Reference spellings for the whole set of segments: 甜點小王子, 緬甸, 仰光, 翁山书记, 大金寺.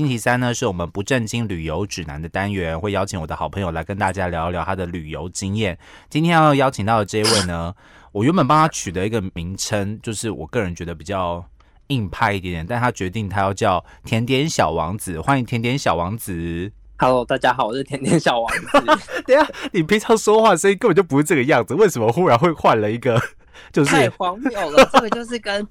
星期三呢是我们不正经旅游指南的单元，会邀请我的好朋友来跟大家聊一聊他的旅游经验。今天要邀请到的这一位呢，我原本帮他取的一个名称，就是我个人觉得比较硬派一点点，但他决定他要叫甜点小王子。欢迎甜点小王子。Hello， 大家好，我是甜甜小王子。等一下，你平常说话声音根本就不是这个样子，为什么忽然会换了一个？就是太荒谬了，这个就是跟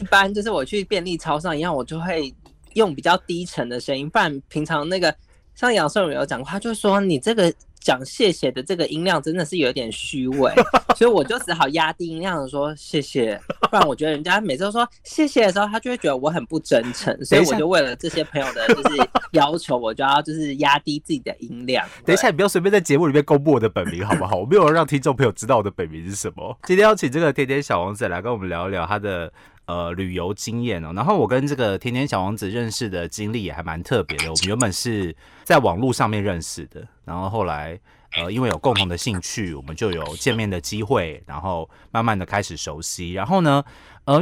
一般就是我去便利超商一样，我就会用比较低沉的声音。不然平常那个像杨颂如有讲过，他就说你这个讲谢谢的这个音量真的是有点虚伪，所以我就只好压低音量说谢谢。不然我觉得人家每次都说谢谢的时候，他就会觉得我很不真诚，所以我就为了这些朋友的就是要求，我就要就是压低自己的音量。等一下，你不要随便在节目里面公布我的本名好不好？我没有让听众朋友知道我的本名是什么。今天要请这个甜甜小王子来跟我们聊一聊他的旅游经验哦。然后我跟这个甜甜小王子认识的经历也还蛮特别的。我们原本是在网络上面认识的，然后后来因为有共同的兴趣，我们就有见面的机会，然后慢慢的开始熟悉。然后呢，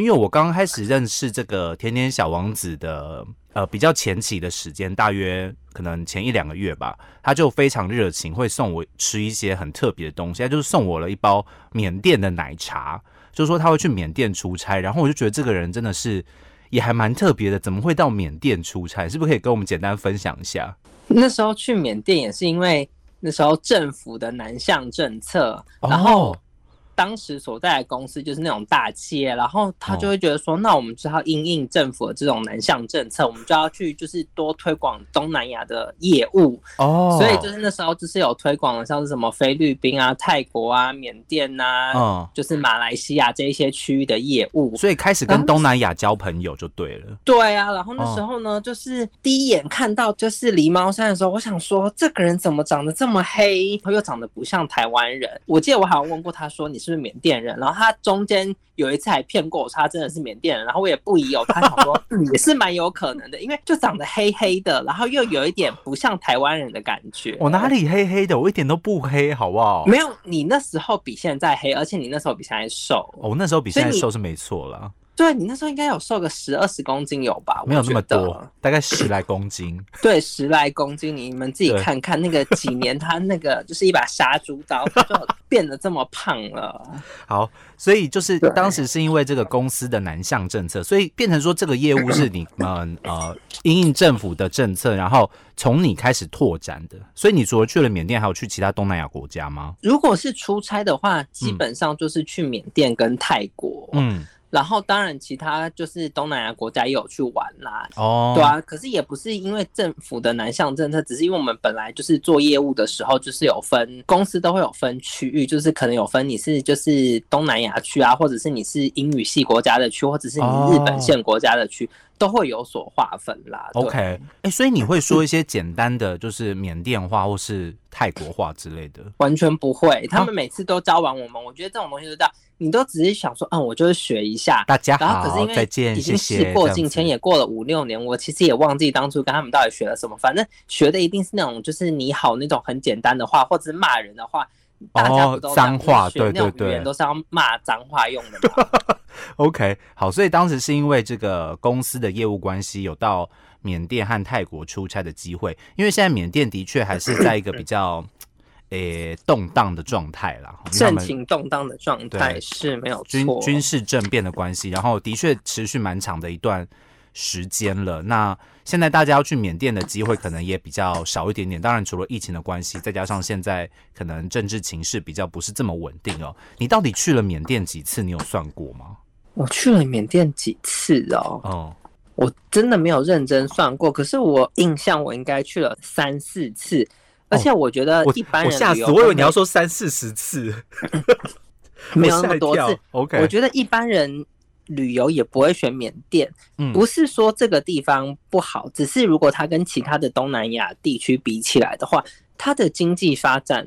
因为我刚开始认识这个甜甜小王子的比较前期的时间，大约可能前一两个月吧，他就非常热情，会送我吃一些很特别的东西。他就是送我了一包缅甸的奶茶，就说他会去缅甸出差，然后我就觉得这个人真的是也还蛮特别的，怎么会到缅甸出差？是不是可以跟我们简单分享一下？那时候去缅甸也是因为那时候政府的南向政策，然后当时所在的公司就是那种大企业，然后他就会觉得说，那我们就要因应政府的这种南向政策，我们就要去就是多推广东南亚的业务。哦，所以就是那时候就是有推广的，像是什么菲律宾啊、泰国啊、缅甸啊，就是马来西亚这一些区域的业务。所以开始跟东南亚交朋友就对了。对啊，然后那时候呢，就是第一眼看到就是狸猫山的时候，我想说这个人怎么长得这么黑，又长得不像台湾人。我记得我好像问过他说，你是不是缅甸人？然后他中间有一次还骗过我，他真的是缅甸人。然后我也不疑有他，想说也是蛮有可能的，因为就长得黑黑的，然后又有一点不像台湾人的感觉。我哪里黑黑的？我一点都不黑，好不好？没有，你那时候比现在黑，而且你那时候比现在瘦。我那时候比现在瘦是没错啦。对，你那时候应该有瘦个10-20公斤有吧？没有那么多，大概10来公斤。对，10来公斤，你们自己看看那个几年，他那个就是一把杀猪刀，他就变得这么胖了。好，所以就是当时是因为这个公司的南向政策，所以变成说这个业务是你们因应政府的政策，然后从你开始拓展的。所以你除了去了缅甸，还有去其他东南亚国家吗？如果是出差的话，基本上就是去缅甸跟泰国。嗯。然后当然其他就是东南亚国家也有去玩啦，对啊，可是也不是因为政府的南向政策，只是因为我们本来就是做业务的时候就是有分，公司都会有分区域，就是可能有分你是就是东南亚区啊，或者是你是英语系国家的区，或者是你日本线国家的区，都会有所划分啦。 OK， 所以你会说一些简单的就是缅甸话或是泰国话之类的？完全不会，他们每次都教完我们，我觉得这种东西就叫你都只是想说，我就是学一下，大家好，然后可是因为再见，已经事过境迁，也过了5-6年，我其实也忘记当初跟他们到底学了什么，反正学的一定是那种就是你好那种很简单的话，或者是骂人的话，大家不都脏话，对对对，那种语言都是要骂脏话用的嘛。OK， 好，所以当时是因为这个公司的业务关系，有到缅甸和泰国出差的机会，因为现在缅甸的确还是在一个比较动荡的状态啦，政情动荡的状态是没有错，军事政变的关系，然后的确持续蛮长的一段时间了。那现在大家要去缅甸的机会可能也比较少一点点，当然除了疫情的关系，再加上现在可能政治情势比较不是这么稳定哦。你到底去了缅甸几次？你有算过吗？我去了缅甸几次哦。我真的没有认真算过，可是我印象我应该去了3-4次。而且我觉得一般人旅游，我以为你要说30-40次，没有那么多次。Okay. 我觉得一般人旅游也不会选缅甸，不是说这个地方不好，只是如果它跟其他的东南亚地区比起来的话，它的经济发展，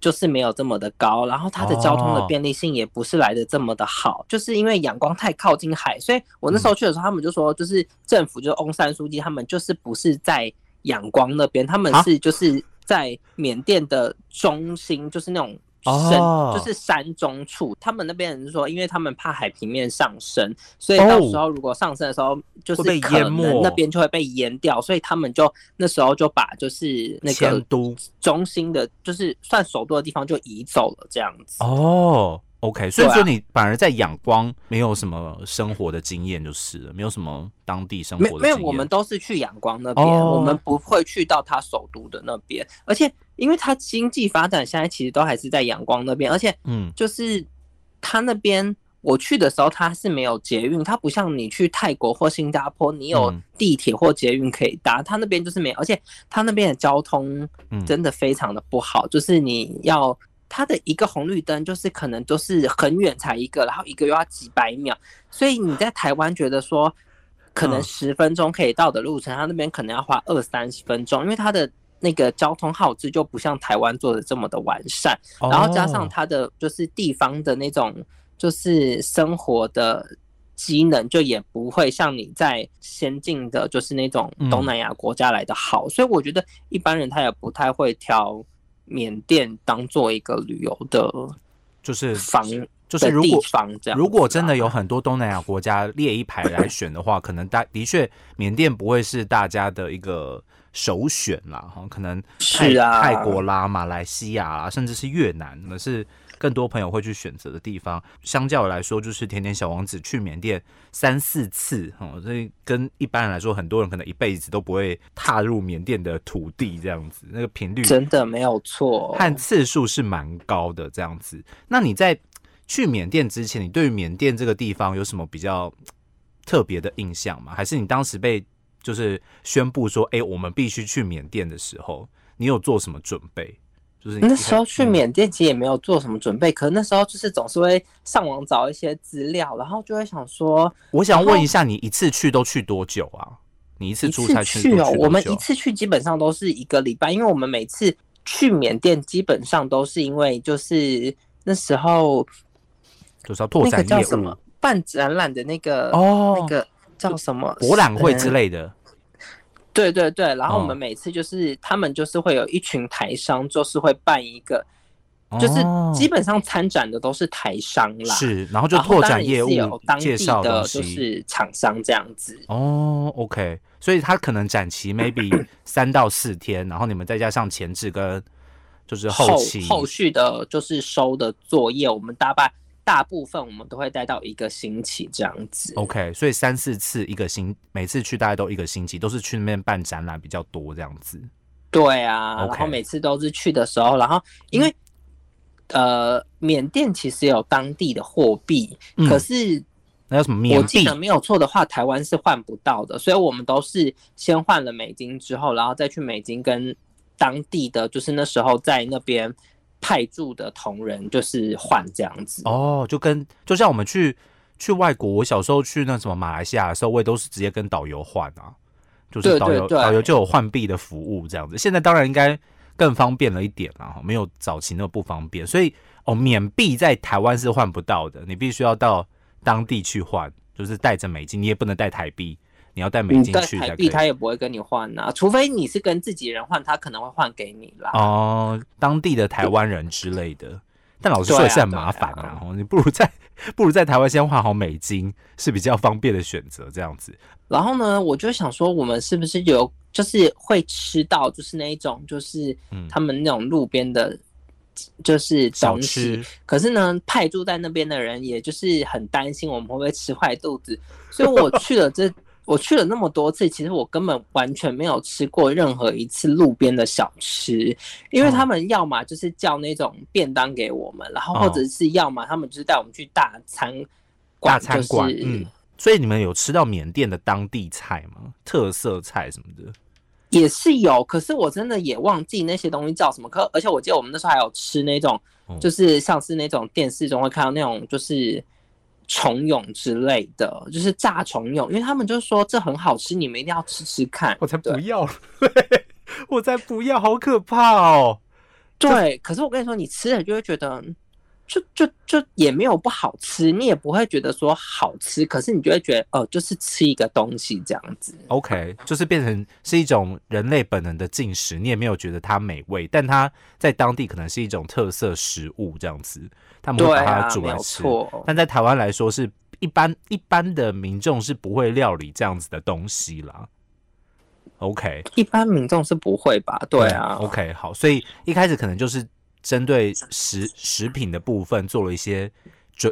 就是没有这么的高，然后它的交通的便利性也不是来的这么的好，就是因为仰光太靠近海，所以我那时候去的时候，他们就说，就是政府就是翁山书记，他们就是不是在仰光那边，他们是就是在缅甸的中心，就是那种就是山中处，他们那边人说，因为他们怕海平面上升，所以到时候如果上升的时候，就是可能那边就会被淹掉，所以他们就那时候就把就是那个中心的，就是算首都的地方就移走了这样子。哦 ，OK， 所以说你反而在仰光没有什么生活的经验，就是了，没有什么当地生活的经验。因为我们都是去仰光那边，我们不会去到他首都的那边，而且。因为它经济发展现在其实都还是在仰光那边，而且就是它那边我去的时候它是没有捷运，它不像你去泰国或新加坡你有地铁或捷运可以搭，它那边就是没有，而且它那边的交通真的非常的不好，就是你要它的一个红绿灯就是可能都是很远才一个，然后一个又要几百秒，所以你在台湾觉得说可能10分钟可以到的路程，它那边可能要花20-30分钟，因为它的那个交通耗资就不像台湾做的这么的完善，然后加上它的就是地方的那种就是生活的机能就也不会像你在先进的就是那种东南亚国家来的好，所以我觉得一般人他也不太会挑缅甸当做一个旅游的就是如果真的有很多东南亚国家列一排来选的话可能的确缅甸不会是大家的一个首选啦，可能泰国啦、马来西亚啦，甚至是越南，那是更多朋友会去选择的地方。相较来说，就是甜甜小王子去缅甸3-4次，所以跟一般人来说，很多人可能一辈子都不会踏入缅甸的土地，这样子，那个频率真的没有错，和次数是蛮高的这样子。那你在去缅甸之前，你对于缅甸这个地方有什么比较特别的印象吗？还是你当时被？就是宣布说，我们必须去缅甸的时候，你有做什么准备？就是那时候去缅甸其实也没有做什么准备，可是那时候就是总是会上网找一些资料，然后就会想说，我想问一下，你一次去都去多久啊？你一次出差去多久？我们一次去基本上都是1个礼拜，因为我们每次去缅甸基本上都是因为就是那时候就是要拓展业务，那个叫什么办展览的那个。叫什么博览会之类的，对对对，然后我们每次就是他们就是会有一群台商，就是会办一个，就是基本上参展的都是台商啦，是，然后就拓展业务，有当地的就是厂商这样子。哦 ，OK， 所以他可能展期 maybe 3到4天，然后你们再加上前置跟就是后续的，就是收的作业，我们大部分我们都会待到1个星期这样子。OK， 所以3-4次1个星期，每次去大概都1个星期，都是去那边办展览比较多这样子。对啊， 然后每次都是去的时候，然后因为缅甸其实有当地的货币，可是那叫什么？我记得没有错的话，台湾是换不到的，所以我们都是先换了美金之后，然后再去美金跟当地的，就是那时候在那边。派驻的同仁就是换这样子哦，就像我们去外国，我小时候去那什么马来西亚的时候，我也都是直接跟导游换啊，就是导游就有换币的服务这样子。现在当然应该更方便了一点啦，没有早期那么不方便。所以缅币在台湾是换不到的，你必须要到当地去换，就是带着美金，你也不能带台币。你要带美金去，台币他也不会跟你换啊，除非你是跟自己人换，他可能会换给你啦。哦，当地的台湾人之类的，但老实说也是很麻烦啊。你不如在台湾先换好美金是比较方便的选择，这样子。然后呢，我就想说，我们是不是有就是会吃到就是那一种就是他们那种路边的。就是东西，可是呢，派驻在那边的人也就是很担心我们会不会吃坏肚子，所以我去了那么多次，其实我根本完全没有吃过任何一次路边的小吃，因为他们要嘛就是叫那种便当给我们，然后或者是要嘛他们就是带我们去大餐馆、就是所以你们有吃到缅甸的当地菜吗？特色菜什么的？也是有，可是我真的也忘记那些东西叫什么。而且我记得我们那时候还有吃那种，就是像是那种电视中会看到那种，就是虫蛹之类的，就是炸虫蛹，因为他们就说这很好吃，你们一定要吃吃看。我才不要，我才不要，好可怕哦！对，可是我跟你说，你吃了就会觉得就也没有不好吃，你也不会觉得说好吃，可是你就会觉得就是吃一个东西这样子。OK， 就是变成是一种人类本能的进食，你也没有觉得它美味，但它在当地可能是一种特色食物这样子，他们会把它煮来吃。啊、但在台湾来说是一般的民众是不会料理这样子的东西啦。OK， 一般民众是不会吧？对啊。嗯、OK， 好，所以一开始可能就是针对 食品的部分做了一些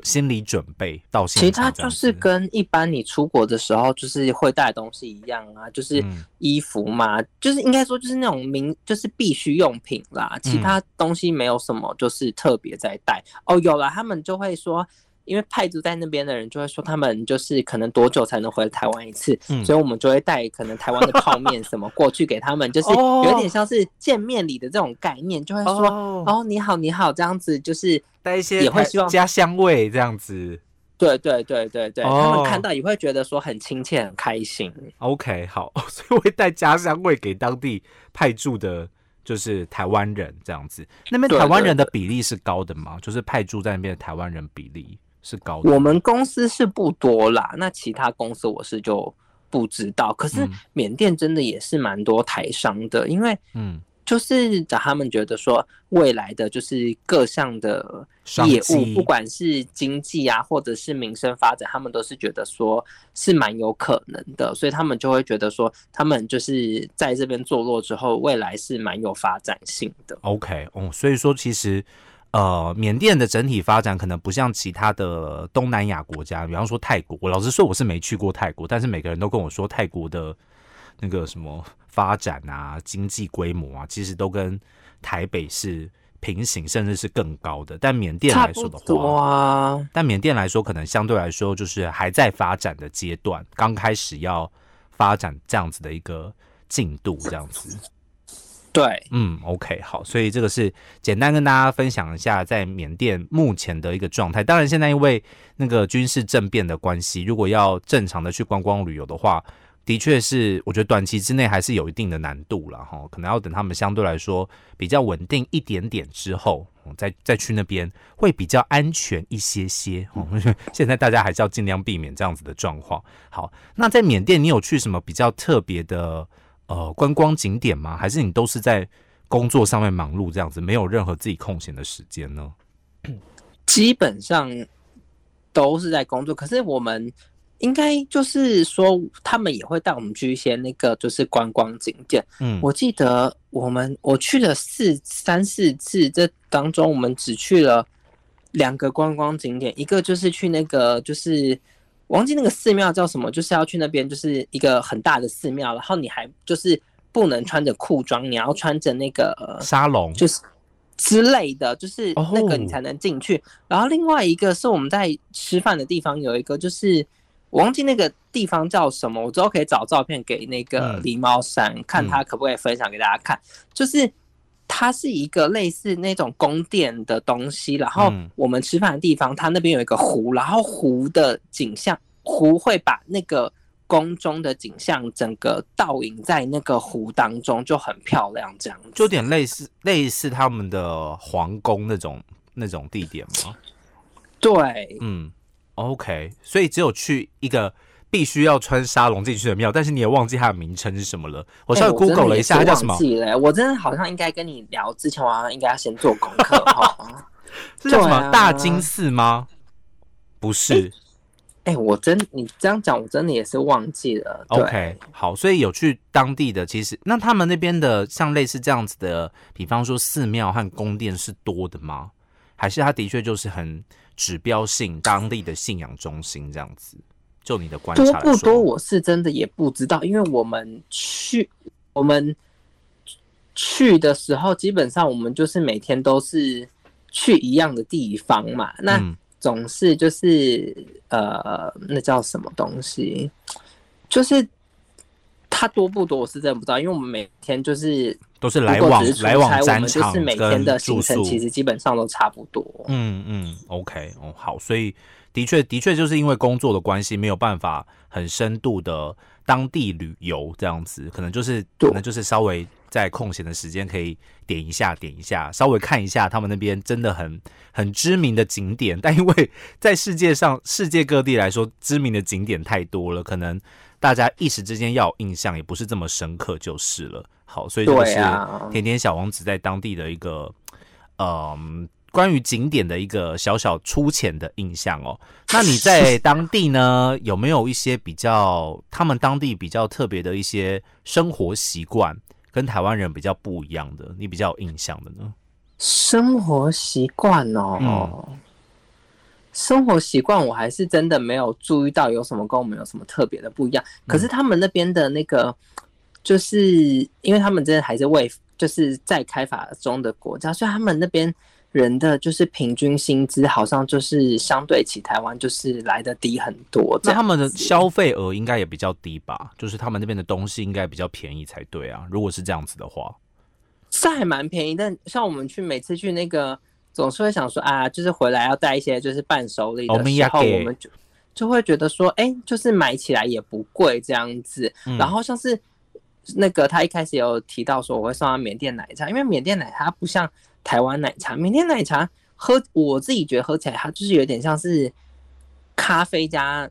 心理准备到现场。其实它就是跟一般你出国的时候就是会带的东西一样啊，就是衣服嘛，就是应该说就是那种就是必需用品啦，其他东西没有什么就是特别在带。哦，有啦，他们就会说。因为派驻在那边的人就会说他们就是可能多久才能回台湾一次、所以我们就会带可能台湾的泡面什么过去给他们就是有点像是见面礼的这种概念就会说 哦你好你好这样子就是带一些也会希望家乡味这样子对对对对对、他们看到也会觉得说很亲切很开心 OK 好所以会带家乡味给当地派驻的就是台湾人这样子那边台湾人的比例是高的吗对对对就是派驻在那边的台湾人比例是高的我们公司是不多啦那其他公司我是就不知道可是缅甸真的也是蛮多台商的、因为就是他们觉得说未来的就是各项的业务不管是经济啊或者是民生发展他们都是觉得说是蛮有可能的所以他们就会觉得说他们就是在这边坐落之后未来是蛮有发展性的 OK、所以说其实缅甸的整体发展可能不像其他的东南亚国家，比方说泰国。我老实说，我是没去过泰国，但是每个人都跟我说，泰国的那个什么发展啊、经济规模啊，其实都跟台北是平行，甚至是更高的。但缅甸来说的话，但缅甸来说，可能相对来说就是还在发展的阶段，刚开始要发展这样子的一个进度，这样子。对，OK， 好，所以这个是简单跟大家分享一下在缅甸目前的一个状态。当然，现在因为那个军事政变的关系，如果要正常的去观光旅游的话，的确是我觉得短期之内还是有一定的难度啦齁，可能要等他们相对来说比较稳定一点点之后，再去那边会比较安全一些些。现在大家还是要尽量避免这样子的状况。好，那在缅甸你有去什么比较特别的？观光景点吗？还是你都是在工作上面忙碌这样子，没有任何自己空闲的时间呢？基本上都是在工作，可是我们应该就是说，他们也会带我们去一些那个就是观光景点。我记得我去了三四次，这当中我们只去了2个观光景点，一个就是去那个就是。我忘记那个寺庙叫什么，就是要去那边，就是一个很大的寺庙，然后你还就是不能穿着裤装，你要穿着那个沙龙，就是之类的，就是那个你才能进去。然后另外一个是我们在吃饭的地方有一个，就是我忘记那个地方叫什么，我之后可以找照片给那个狸猫山，看他可不可以分享给大家看，就是。它是一个类似那种宫殿的东西，然后我们吃饭的地方，它那边有一个湖，然后湖的景象，湖会把那个宫中的景象整个倒影在那个湖当中，就很漂亮，这样子就有点类似他们的皇宫那种地点吗？对，OK， 所以只有去一个。必须要穿沙龙进去的庙，但是你也忘记它的名称是什么了。我稍微 Google 了一下，它叫什么？我真的忘记了，我真的好像应该跟你聊之前，我好像应该要先做功课哈。是叫什么、大金寺吗？不是。你这样讲，我真的也是忘记了。OK， 好，所以有去当地的，其实那他们那边的像类似这样子的，比方说寺庙和宫殿是多的吗？还是它的确就是很指标性当地的信仰中心这样子？就你的观察来说，多不多我是真的也不知道，因为我们去的时候，基本上我们就是每天都是去一样的地方嘛，那总是就是那叫什么东西，就是它多不多我是真的不知道，因为我们每天就是都是来往展场，我们就是每天的行程其实基本上都差不多。OK， 好，所以。的确就是因为工作的关系，没有办法很深度的当地旅游这样子，可能就是稍微在空闲的时间可以点一下，稍微看一下他们那边真的很知名的景点，但因为在世界各地来说，知名的景点太多了，可能大家一时之间要有印象也不是这么深刻就是了。好，所以这个是甜甜小王子在当地的一个关于景点的一个小小粗浅的印象哦。那你在当地呢，有没有一些他们当地比较特别的一些生活习惯，跟台湾人比较不一样的，你比较有印象的呢？生活习惯哦，生活习惯我还是真的没有注意到有什么跟我们有什么特别的不一样。可是他们那边的那个，就是因为他们真的还是就是在开发中的国家，所以他们那边人的就是平均薪资好像就是相对起台湾就是来的低很多，那他们的消费额应该也比较低吧？就是他们那边的东西应该比较便宜才对啊，如果是这样子的话，是还蛮便宜。但像我们每次去那个，总是会想说啊，就是回来要带一些就是伴手礼的时候，我们就会觉得说，就是买起来也不贵这样子。然后像是那个他一开始有提到说我会送他缅甸奶茶，因为缅甸奶茶不像台湾奶茶，缅甸奶茶我自己觉得喝起来它就是有点像是咖啡加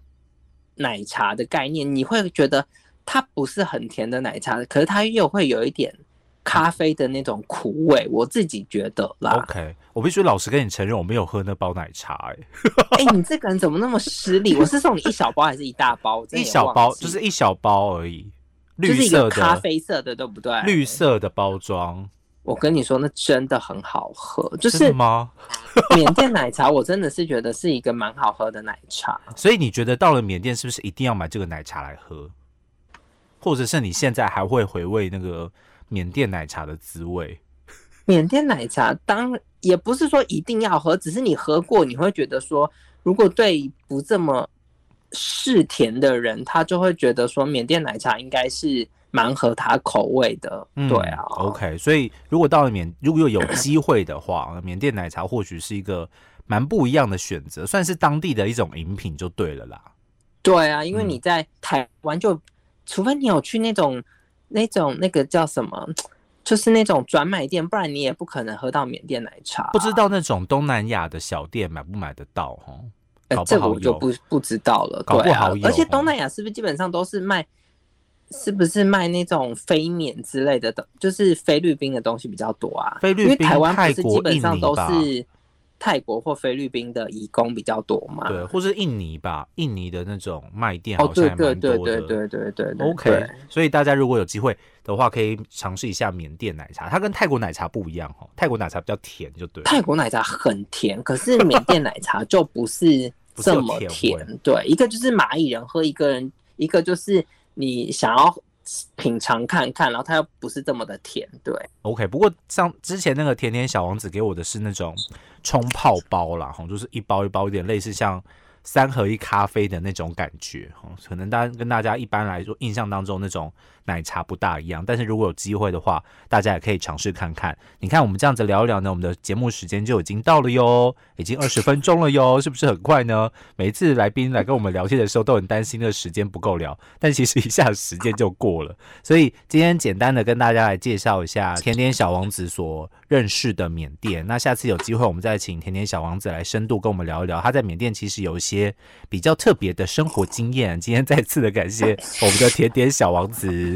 奶茶的概念，你会觉得它不是很甜的奶茶，可是它又会有一点咖啡的那种苦味，我自己觉得啦。OK， 我必须老实跟你承认，我没有喝那包奶茶你这个人怎么那么失礼？我是送你一小包还是一大包？一小包，就是一小包而已，绿色的，就是一个咖啡色的，对不对？绿色的包装。我跟你说，那真的很好喝，就是吗？缅甸奶茶，我真的是觉得是一个蛮好喝的奶茶。所以你觉得到了缅甸，是不是一定要买这个奶茶来喝？或者是你现在还会回味那个缅甸奶茶的滋味？缅甸奶茶也不是说一定要喝，只是你喝过，你会觉得说，如果对不这么嗜甜的人，他就会觉得说，缅甸奶茶应该是蛮合他口味的，对啊。OK， 所以如果有机会的话，缅甸奶茶或许是一个蛮不一样的选择，算是当地的一种饮品就对了啦。对啊，因为你在台湾就，除非你有去那种那个叫什么，就是那种专卖店，不然你也不可能喝到缅甸奶茶啊。不知道那种东南亚的小店买不买得到哈？这个我就不知道了。搞不好有，而且东南亚是不是基本上都是卖那种非缅之类的，就是菲律宾的东西比较多啊？菲律宾、因为台湾不是基本上都是泰国或菲律宾的移工比较多嘛？对，或是印尼吧，印尼的那种卖店好像也蛮多的。对。OK， 所以大家如果有机会的话，可以尝试一下缅甸奶茶，它跟泰国奶茶不一样哦，泰国奶茶比较甜就对了。泰国奶茶很甜，可是缅甸奶茶就不是这么甜。对，一个就是蚂蚁人喝，一个就是你想要品尝看看，然后它又不是这么的甜，对。OK， 不过像之前那个甜甜小王子给我的是那种冲泡包啦，就是一包一包，有点类似像三合一咖啡的那种感觉，可能跟大家一般来说印象当中那种奶茶不大一样，但是如果有机会的话，大家也可以尝试看看。你看我们这样子聊一聊呢，我们的节目时间就已经到了哟，已经20分钟了哟，是不是很快呢？每一次来宾来跟我们聊天的时候，都很担心的时间不够聊，但其实一下时间就过了。所以今天简单的跟大家来介绍一下甜甜小王子所认识的缅甸，那下次有机会我们再请甜甜小王子来深度跟我们聊一聊，他在缅甸其实有一些比较特别的生活经验。今天再次的感谢我们的甜甜小王子。